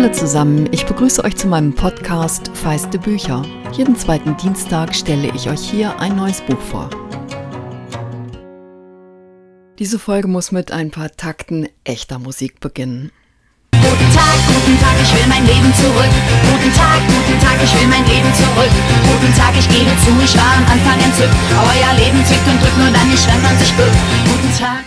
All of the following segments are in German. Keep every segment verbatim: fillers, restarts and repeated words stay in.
Hallo zusammen, ich begrüße euch zu meinem Podcast Feiste Bücher. Jeden zweiten Dienstag stelle ich euch hier ein neues Buch vor. Diese Folge muss mit ein paar Takten echter Musik beginnen. Guten Tag, guten Tag, ich will mein Leben zurück. Guten Tag, guten Tag, ich will mein Leben zurück. Guten Tag, ich gebe zu, ich war am Anfang entzückt. Euer Leben zwickt und drückt nur dann nicht, wenn man sich bückt. Guten Tag.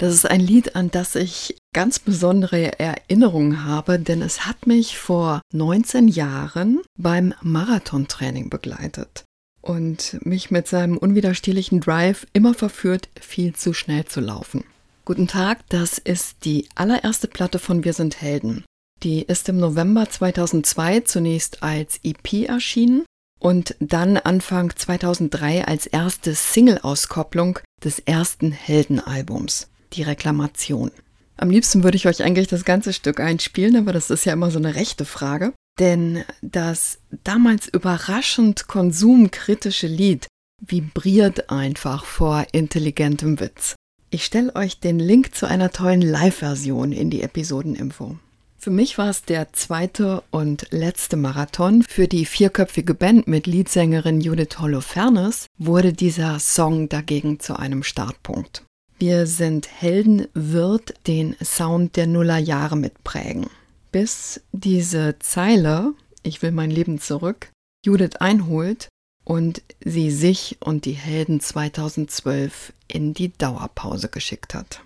Das ist ein Lied, an das ich ganz besondere Erinnerungen habe, denn es hat mich vor neunzehn Jahren beim Marathontraining begleitet und mich mit seinem unwiderstehlichen Drive immer verführt, viel zu schnell zu laufen. Guten Tag, das ist die allererste Platte von Wir sind Helden. Die ist im November zweitausendzwei zunächst als E P erschienen und dann Anfang zweitausenddrei als erste Single-Auskopplung des ersten Heldenalbums. Die Reklamation. Am liebsten würde ich euch eigentlich das ganze Stück einspielen, aber das ist ja immer so eine rechte Frage. Denn das damals überraschend konsumkritische Lied vibriert einfach vor intelligentem Witz. Ich stelle euch den Link zu einer tollen Live-Version in die Episodeninfo. Für mich war es der zweite und letzte Marathon. Für die vierköpfige Band mit Leadsängerin Judith Holofernes wurde dieser Song dagegen zu einem Startpunkt. Wir sind Helden wird den Sound der Nullerjahre mitprägen. Bis diese Zeile, ich will mein Leben zurück, Judith einholt und sie sich und die Helden zweitausendzwölf in die Dauerpause geschickt hat.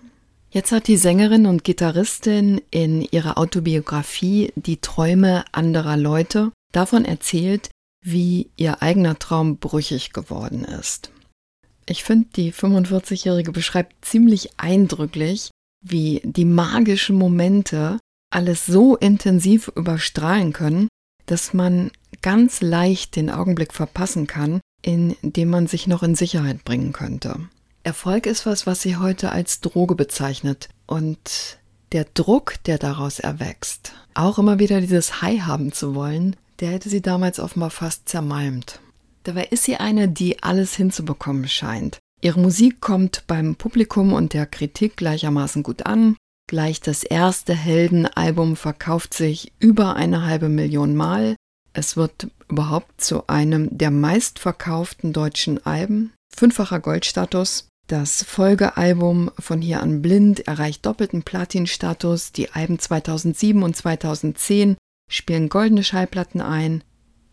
Jetzt hat die Sängerin und Gitarristin in ihrer Autobiografie Die Träume anderer Leute davon erzählt, wie ihr eigener Traum brüchig geworden ist. Ich finde, die fünfundvierzigjährige beschreibt ziemlich eindrücklich, wie die magischen Momente alles so intensiv überstrahlen können, dass man ganz leicht den Augenblick verpassen kann, in dem man sich noch in Sicherheit bringen könnte. Erfolg ist was, was sie heute als Droge bezeichnet. Und der Druck, der daraus erwächst, auch immer wieder dieses High haben zu wollen, der hätte sie damals offenbar fast zermalmt. Dabei ist sie eine, die alles hinzubekommen scheint. Ihre Musik kommt beim Publikum und der Kritik gleichermaßen gut an. Gleich das erste Heldenalbum verkauft sich über eine halbe Million Mal. Es wird überhaupt zu einem der meistverkauften deutschen Alben. Fünffacher Goldstatus. Das Folgealbum Von hier an blind erreicht doppelten Platinstatus. Die Alben zweitausendsieben und zweitausendzehn spielen goldene Schallplatten ein.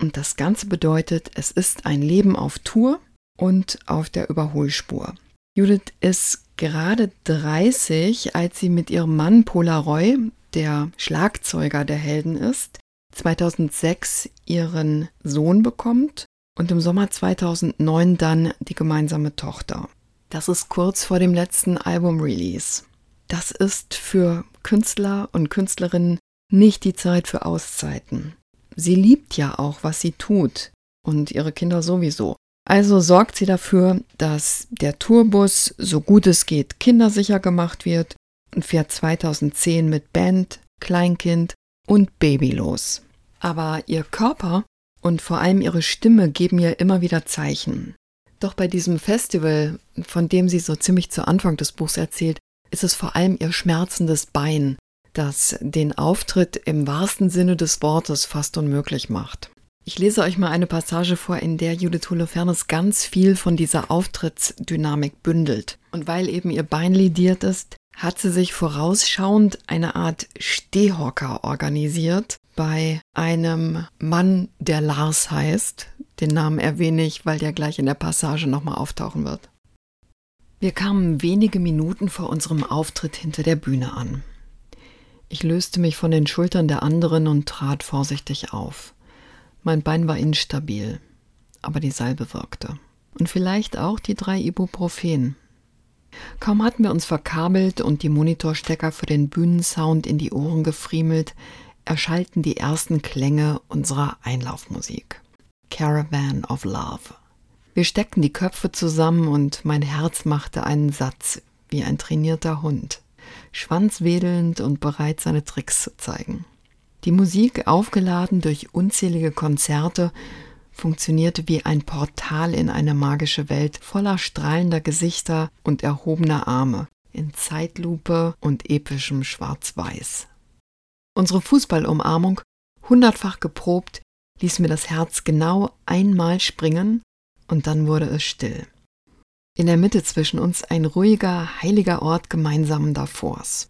Und das Ganze bedeutet, es ist ein Leben auf Tour und auf der Überholspur. Judith ist gerade dreißig, als sie mit ihrem Mann Polaroid, der Schlagzeuger der Helden ist, zweitausendsechs ihren Sohn bekommt und im Sommer zweitausendneun dann die gemeinsame Tochter. Das ist kurz vor dem letzten Album-Release. Das ist für Künstler und Künstlerinnen nicht die Zeit für Auszeiten. Sie liebt ja auch, was sie tut und ihre Kinder sowieso. Also sorgt sie dafür, dass der Tourbus, so gut es geht, kindersicher gemacht wird und fährt zweitausendzehn mit Band, Kleinkind und Baby los. Aber ihr Körper und vor allem ihre Stimme geben ihr immer wieder Zeichen. Doch bei diesem Festival, von dem sie so ziemlich zu Anfang des Buchs erzählt, ist es vor allem ihr schmerzendes Bein, das den Auftritt im wahrsten Sinne des Wortes fast unmöglich macht. Ich lese euch mal eine Passage vor, in der Judith Holofernes ganz viel von dieser Auftrittsdynamik bündelt. Und weil eben ihr Bein lidiert ist, hat sie sich vorausschauend eine Art Stehhocker organisiert bei einem Mann, der Lars heißt. Den Namen erwähne ich, weil der gleich in der Passage nochmal auftauchen wird. Wir kamen wenige Minuten vor unserem Auftritt hinter der Bühne an. Ich löste mich von den Schultern der anderen und trat vorsichtig auf. Mein Bein war instabil, aber die Salbe wirkte. Und vielleicht auch die drei Ibuprofen. Kaum hatten wir uns verkabelt und die Monitorstecker für den Bühnensound in die Ohren gefriemelt, erschallten die ersten Klänge unserer Einlaufmusik. Caravan of Love. Wir steckten die Köpfe zusammen und mein Herz machte einen Satz, wie ein trainierter Hund. Schwanzwedelnd und bereit, seine Tricks zu zeigen. Die Musik, aufgeladen durch unzählige Konzerte, funktionierte wie ein Portal in eine magische Welt voller strahlender Gesichter und erhobener Arme, in Zeitlupe und epischem Schwarz-Weiß. Unsere Fußballumarmung, hundertfach geprobt, ließ mir das Herz genau einmal springen und dann wurde es still. In der Mitte zwischen uns ein ruhiger, heiliger Ort gemeinsamen Davors.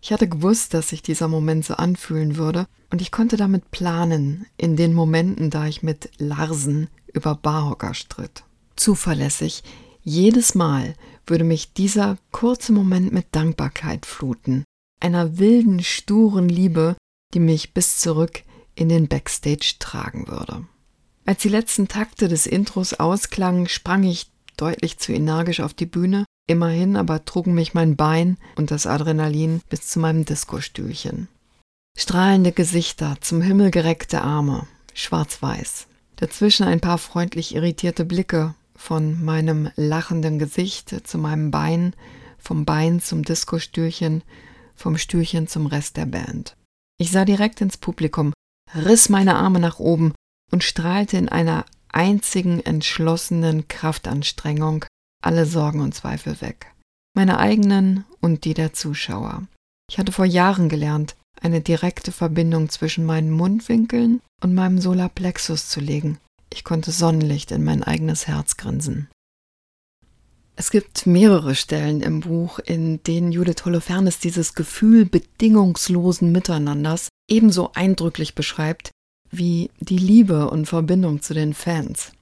Ich hatte gewusst, dass sich dieser Moment so anfühlen würde und ich konnte damit planen, in den Momenten, da ich mit Larsen über Barhocker stritt. Zuverlässig, jedes Mal würde mich dieser kurze Moment mit Dankbarkeit fluten, einer wilden, sturen Liebe, die mich bis zurück in den Backstage tragen würde. Als die letzten Takte des Intros ausklangen, sprang ich deutlich zu energisch auf die Bühne, immerhin aber trugen mich mein Bein und das Adrenalin bis zu meinem Disco-Stühlchen. Strahlende Gesichter, zum Himmel gereckte Arme, schwarz-weiß. Dazwischen ein paar freundlich irritierte Blicke, von meinem lachenden Gesicht zu meinem Bein, vom Bein zum Disco-Stühlchen, vom Stühlchen zum Rest der Band. Ich sah direkt ins Publikum, riss meine Arme nach oben und strahlte in einer einzigen entschlossenen Kraftanstrengung alle Sorgen und Zweifel weg. Meine eigenen und die der Zuschauer. Ich hatte vor Jahren gelernt, eine direkte Verbindung zwischen meinen Mundwinkeln und meinem Solarplexus zu legen. Ich konnte Sonnenlicht in mein eigenes Herz grinsen. Es gibt mehrere Stellen im Buch, in denen Judith Holofernes dieses Gefühl bedingungslosen Miteinanders ebenso eindrücklich beschreibt wie die Liebe und Verbindung zu den Fans.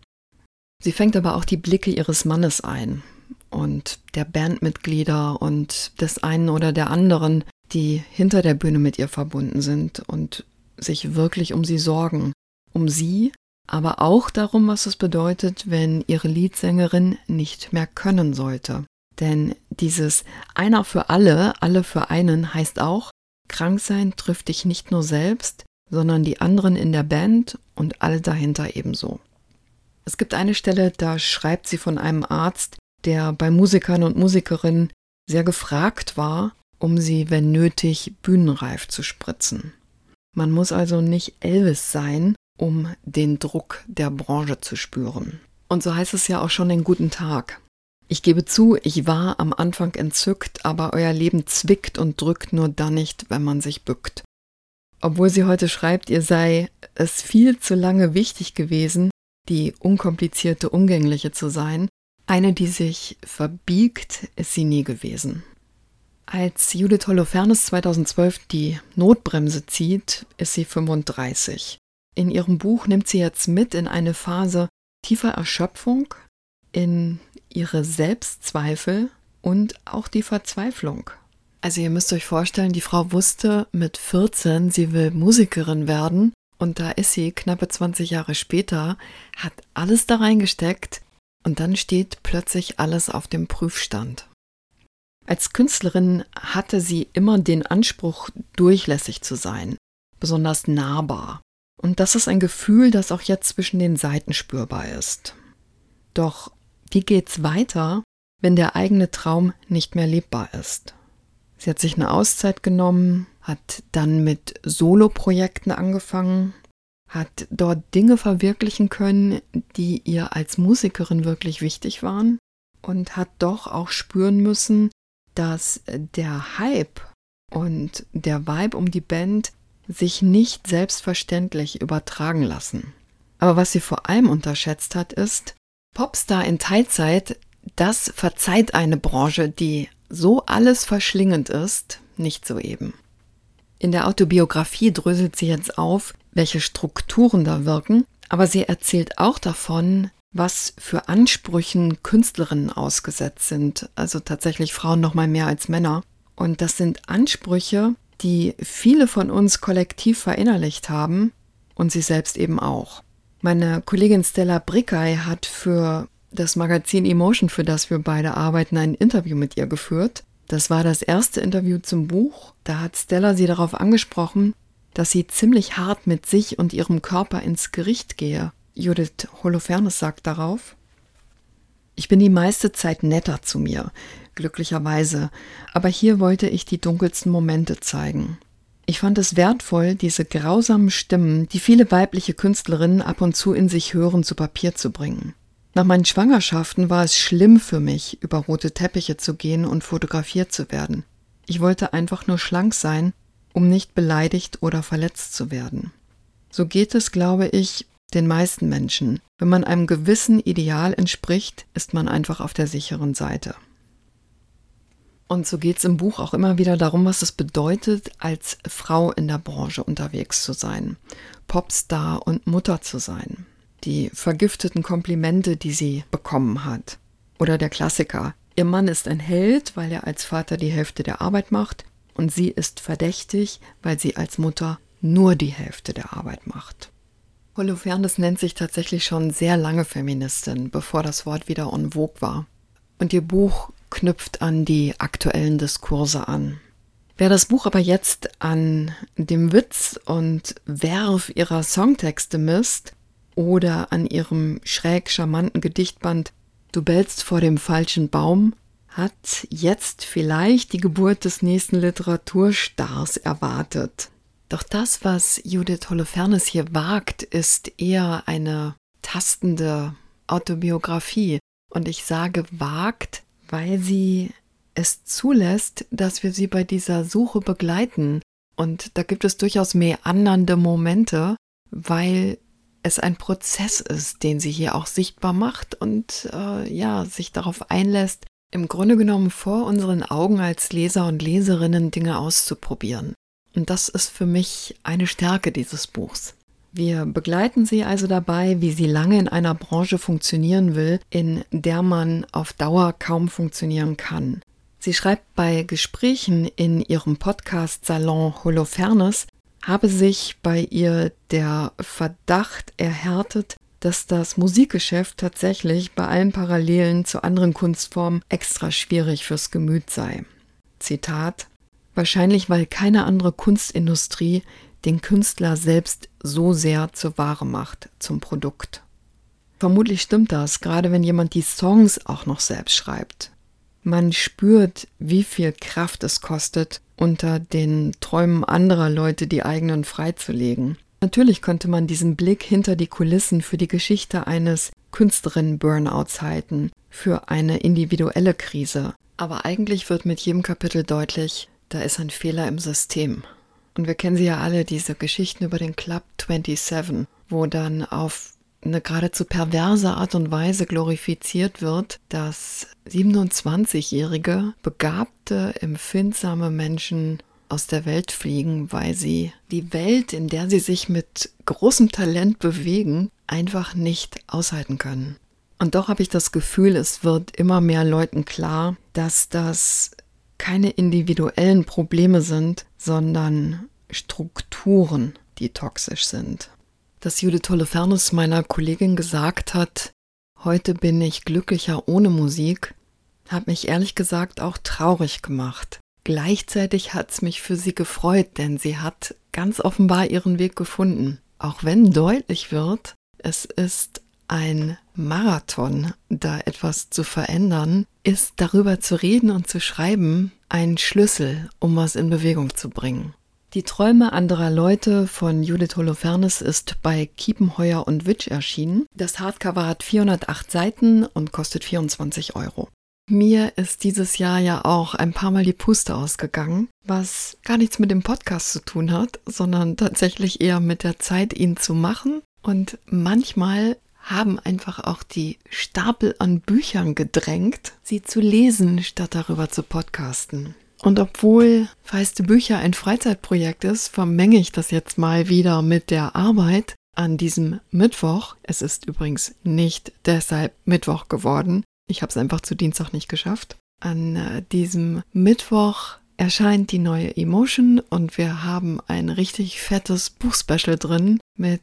Sie fängt aber auch die Blicke ihres Mannes ein und der Bandmitglieder und des einen oder der anderen, die hinter der Bühne mit ihr verbunden sind und sich wirklich um sie sorgen, um sie, aber auch darum, was es bedeutet, wenn ihre Liedsängerin nicht mehr können sollte. Denn dieses einer für alle, alle für einen heißt auch, krank sein trifft dich nicht nur selbst, sondern die anderen in der Band und alle dahinter ebenso. Es gibt eine Stelle, da schreibt sie von einem Arzt, der bei Musikern und Musikerinnen sehr gefragt war, um sie, wenn nötig, bühnenreif zu spritzen. Man muss also nicht Elvis sein, um den Druck der Branche zu spüren. Und so heißt es ja auch schon den guten Tag. Ich gebe zu, ich war am Anfang entzückt, aber euer Leben zwickt und drückt nur dann nicht, wenn man sich bückt. Obwohl sie heute schreibt, ihr sei es viel zu lange wichtig gewesen, die unkomplizierte, umgängliche zu sein. Eine, die sich verbiegt, ist sie nie gewesen. Als Judith Holofernes zweitausendzwölf die Notbremse zieht, ist sie fünfunddreißig. In ihrem Buch nimmt sie jetzt mit in eine Phase tiefer Erschöpfung, in ihre Selbstzweifel und auch die Verzweiflung. Also ihr müsst euch vorstellen, die Frau wusste mit vierzehn, sie will Musikerin werden und da ist sie knappe zwanzig Jahre später, hat alles da reingesteckt und dann steht plötzlich alles auf dem Prüfstand. Als Künstlerin hatte sie immer den Anspruch, durchlässig zu sein, besonders nahbar. Und das ist ein Gefühl, das auch jetzt zwischen den Seiten spürbar ist. Doch wie geht's weiter, wenn der eigene Traum nicht mehr lebbar ist? Sie hat sich eine Auszeit genommen, hat dann mit Soloprojekten angefangen, hat dort Dinge verwirklichen können, die ihr als Musikerin wirklich wichtig waren und hat doch auch spüren müssen, dass der Hype und der Vibe um die Band sich nicht selbstverständlich übertragen lassen. Aber was sie vor allem unterschätzt hat, ist, Popstar in Teilzeit, das verzeiht eine Branche, die so alles verschlingend ist, nicht soeben. In der Autobiografie dröselt sie jetzt auf, welche Strukturen da wirken, aber sie erzählt auch davon, was für Ansprüchen Künstlerinnen ausgesetzt sind, also tatsächlich Frauen noch mal mehr als Männer. Und das sind Ansprüche, die viele von uns kollektiv verinnerlicht haben und sie selbst eben auch. Meine Kollegin Stella Brickey hat für das Magazin Emotion, für das wir beide arbeiten, ein Interview mit ihr geführt. Das war das erste Interview zum Buch. Da hat Stella sie darauf angesprochen, dass sie ziemlich hart mit sich und ihrem Körper ins Gericht gehe. Judith Holofernes sagt darauf: Ich bin die meiste Zeit netter zu mir, glücklicherweise, aber hier wollte ich die dunkelsten Momente zeigen. Ich fand es wertvoll, diese grausamen Stimmen, die viele weibliche Künstlerinnen ab und zu in sich hören, zu Papier zu bringen. Nach meinen Schwangerschaften war es schlimm für mich, über rote Teppiche zu gehen und fotografiert zu werden. Ich wollte einfach nur schlank sein um nicht beleidigt oder verletzt zu werden. So geht es, glaube ich, den meisten Menschen. Wenn man einem gewissen Ideal entspricht, ist man einfach auf der sicheren Seite. Und so geht es im Buch auch immer wieder darum, was es bedeutet, als Frau in der Branche unterwegs zu sein, Popstar und Mutter zu sein, die vergifteten Komplimente, die sie bekommen hat. Oder der Klassiker, ihr Mann ist ein Held, weil er als Vater die Hälfte der Arbeit macht, und sie ist verdächtig, weil sie als Mutter nur die Hälfte der Arbeit macht. Holofernes nennt sich tatsächlich schon sehr lange Feministin, bevor das Wort wieder en vogue war. Und ihr Buch knüpft an die aktuellen Diskurse an. Wer das Buch aber jetzt an dem Witz und Werf ihrer Songtexte misst oder an ihrem schräg charmanten Gedichtband Du bellst vor dem falschen Baum, hat jetzt vielleicht die Geburt des nächsten Literaturstars erwartet. Doch das, was Judith Holofernes hier wagt, ist eher eine tastende Autobiografie. Und ich sage wagt, weil sie es zulässt, dass wir sie bei dieser Suche begleiten. Und da gibt es durchaus meandernde Momente, weil es ein Prozess ist, den sie hier auch sichtbar macht und äh, ja, sich darauf einlässt, im Grunde genommen vor unseren Augen als Leser und Leserinnen Dinge auszuprobieren. Und das ist für mich eine Stärke dieses Buchs. Wir begleiten sie also dabei, wie sie lange in einer Branche funktionieren will, in der man auf Dauer kaum funktionieren kann. Sie schreibt bei Gesprächen in ihrem Podcast Salon Holofernes, habe sich bei ihr der Verdacht erhärtet, dass das Musikgeschäft tatsächlich bei allen Parallelen zu anderen Kunstformen extra schwierig fürs Gemüt sei. Zitat: Wahrscheinlich, weil keine andere Kunstindustrie den Künstler selbst so sehr zur Ware macht, zum Produkt. Vermutlich stimmt das, gerade wenn jemand die Songs auch noch selbst schreibt. Man spürt, wie viel Kraft es kostet, unter den Träumen anderer Leute die eigenen freizulegen. Natürlich könnte man diesen Blick hinter die Kulissen für die Geschichte eines Künstlerinnen-Burnouts halten, für eine individuelle Krise. Aber eigentlich wird mit jedem Kapitel deutlich, da ist ein Fehler im System. Und wir kennen sie ja alle, diese Geschichten über den Club siebenundzwanzig, wo dann auf eine geradezu perverse Art und Weise glorifiziert wird, dass siebenundzwanzigjährige, begabte, empfindsame Menschen aus der Welt fliegen, weil sie die Welt, in der sie sich mit großem Talent bewegen, einfach nicht aushalten können. Und doch habe ich das Gefühl, es wird immer mehr Leuten klar, dass das keine individuellen Probleme sind, sondern Strukturen, die toxisch sind. Dass Judith Holofernes meiner Kollegin gesagt hat, heute bin ich glücklicher ohne Musik, hat mich ehrlich gesagt auch traurig gemacht. Gleichzeitig hat es mich für sie gefreut, denn sie hat ganz offenbar ihren Weg gefunden. Auch wenn deutlich wird, es ist ein Marathon, da etwas zu verändern, ist darüber zu reden und zu schreiben ein Schlüssel, um was in Bewegung zu bringen. Die Träume anderer Leute von Judith Holofernes ist bei Kiepenheuer und Witsch erschienen. Das Hardcover hat vierhundertacht Seiten und kostet vierundzwanzig Euro. Mir ist dieses Jahr ja auch ein paar Mal die Puste ausgegangen, was gar nichts mit dem Podcast zu tun hat, sondern tatsächlich eher mit der Zeit, ihn zu machen. Und manchmal haben einfach auch die Stapel an Büchern gedrängt, sie zu lesen, statt darüber zu podcasten. Und obwohl Feiste Bücher ein Freizeitprojekt ist, vermenge ich das jetzt mal wieder mit der Arbeit an diesem Mittwoch. Es ist übrigens nicht deshalb Mittwoch geworden. Ich habe es einfach zu Dienstag nicht geschafft. An diesem Mittwoch erscheint die neue Emotion und wir haben ein richtig fettes Buchspecial drin mit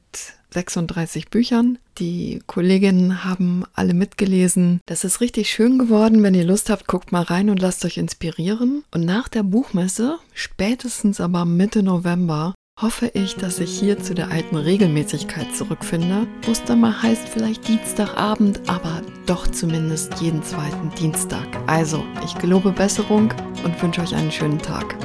sechsunddreißig Büchern. Die Kolleginnen haben alle mitgelesen. Das ist richtig schön geworden. Wenn ihr Lust habt, guckt mal rein und lasst euch inspirieren. Und nach der Buchmesse, spätestens aber Mitte November, hoffe ich, dass ich hier zu der alten Regelmäßigkeit zurückfinde. Wo es dann mal heißt, vielleicht Dienstagabend, aber doch zumindest jeden zweiten Dienstag. Also, ich gelobe Besserung und wünsche euch einen schönen Tag.